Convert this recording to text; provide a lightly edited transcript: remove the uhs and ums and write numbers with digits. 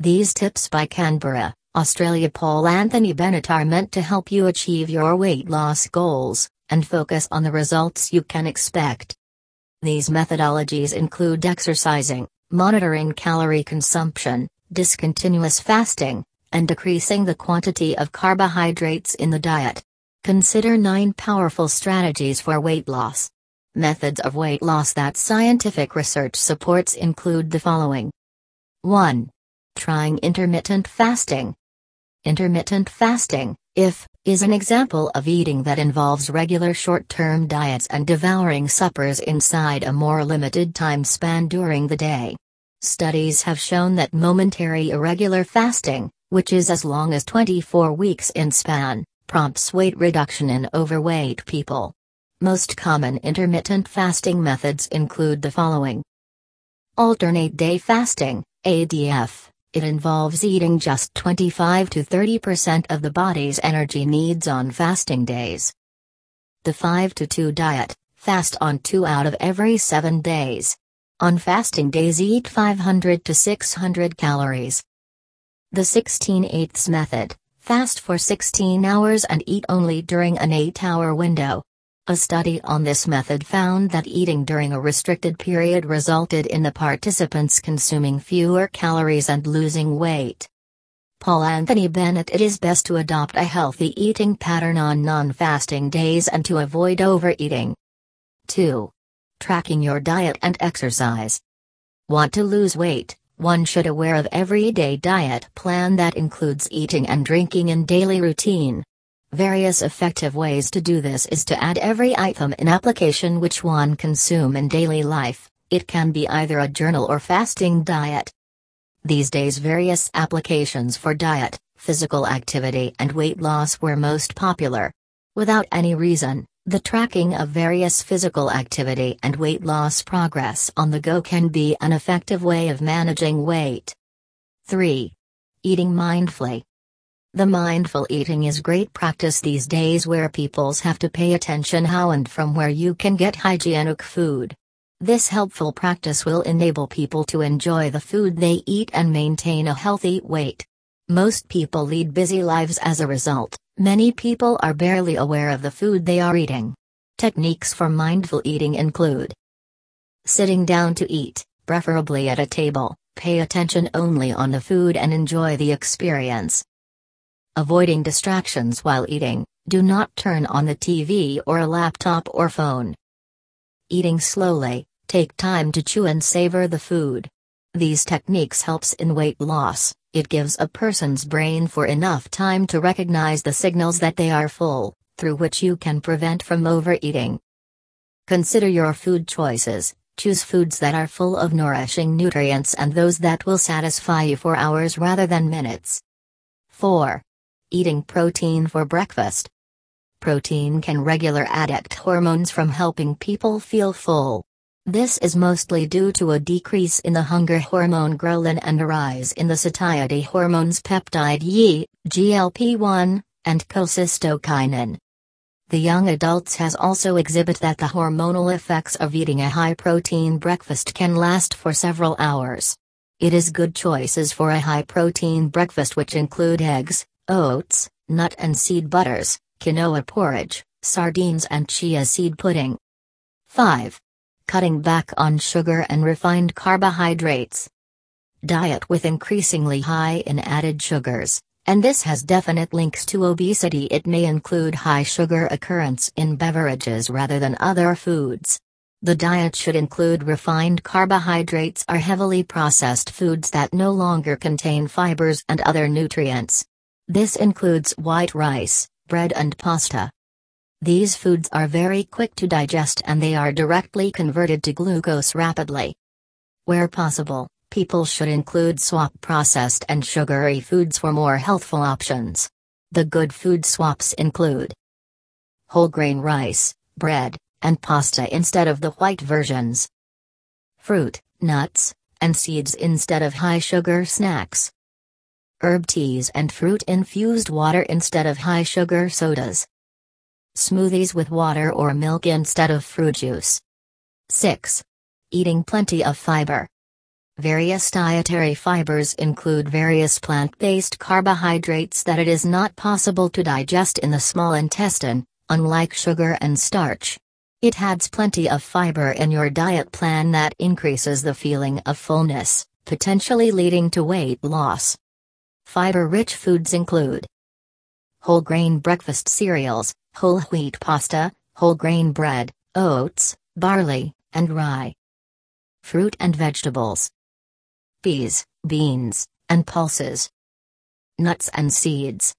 These tips by Canberra, Australia Paul Anthony Bennett are meant to help you achieve your weight loss goals, and focus on the results you can expect. These methodologies include exercising, monitoring calorie consumption, discontinuous fasting, and decreasing the quantity of carbohydrates in the diet. Consider 9 powerful strategies for weight loss. Methods of weight loss that scientific research supports include the following. 1. Trying intermittent fasting. Intermittent fasting, IF, is an example of eating that involves regular short-term diets and devouring suppers inside a more limited time span during the day. Studies have shown that momentary irregular fasting, which is as long as 24 weeks in span, prompts weight reduction in overweight people. Most common intermittent fasting methods include the following. Alternate day fasting, ADF. It involves eating just 25 to 30% of the body's energy needs on fasting days. The 5-2 diet, fast on 2 out of every 7 days. On fasting days eat 500 to 600 calories. The 16/8 method, fast for 16 hours and eat only during an 8-hour window. A study on this method found that eating during a restricted period resulted in the participants consuming fewer calories and losing weight. Paul Anthony Bennett: it is best to adopt a healthy eating pattern on non-fasting days and to avoid overeating. 2. Tracking your diet and exercise. Want to lose weight? One should be aware of everyday diet plan that includes eating and drinking in daily routine. Various effective ways to do this is to add every item in application which one consume in daily life. It can be either a journal or fasting diet. These days various applications for diet, physical activity and weight loss were most popular. Without any reason, the tracking of various physical activity and weight loss progress on the go can be an effective way of managing weight. 3. Eating mindfully. The mindful eating is great practice these days where peoples have to pay attention how and from where you can get hygienic food. This helpful practice will enable people to enjoy the food they eat and maintain a healthy weight. Most people lead busy lives as a result. Many people are barely aware of the food they are eating. Techniques for mindful eating include sitting down to eat, preferably at a table, pay attention only on the food and enjoy the experience. Avoiding distractions while eating, do not turn on the TV or a laptop or phone. Eating slowly, take time to chew and savor the food. These techniques helps in weight loss, it gives a person's brain for enough time to recognize the signals that they are full, through which you can prevent from overeating. Consider your food choices, choose foods that are full of nourishing nutrients and those that will satisfy you for hours rather than minutes. 4. Eating protein for breakfast. Protein can regulate addict hormones from helping people feel full. This is mostly due to a decrease in the hunger hormone ghrelin and a rise in the satiety hormones peptide YE, GLP-1, and cholecystokinin. The young adults has also exhibit that the hormonal effects of eating a high-protein breakfast can last for several hours. It is good choices for a high-protein breakfast which include eggs, oats, nut and seed butters, quinoa porridge, sardines and chia seed pudding. 5. Cutting back on sugar and refined carbohydrates. Diet with increasingly high in added sugars, and this has definite links to obesity. It may include high sugar occurrence in beverages rather than other foods. The diet should include refined carbohydrates or heavily processed foods that no longer contain fibers and other nutrients. This includes white rice, bread and pasta. These foods are very quick to digest and they are directly converted to glucose rapidly. Where possible, people should include swap processed and sugary foods for more healthful options. The good food swaps include whole grain rice, bread, and pasta instead of the white versions. Fruit, nuts, and seeds instead of high sugar snacks. Herb teas and fruit-infused water instead of high-sugar sodas. Smoothies with water or milk instead of fruit juice. 6. Eating plenty of fiber. Various dietary fibers include various plant-based carbohydrates that it is not possible to digest in the small intestine, unlike sugar and starch. It adds plenty of fiber in your diet plan that increases the feeling of fullness, potentially leading to weight loss. Fiber-rich foods include whole grain breakfast cereals, whole wheat pasta, whole grain bread, oats, barley, and rye. Fruit and vegetables. Peas, beans, and pulses. Nuts and seeds.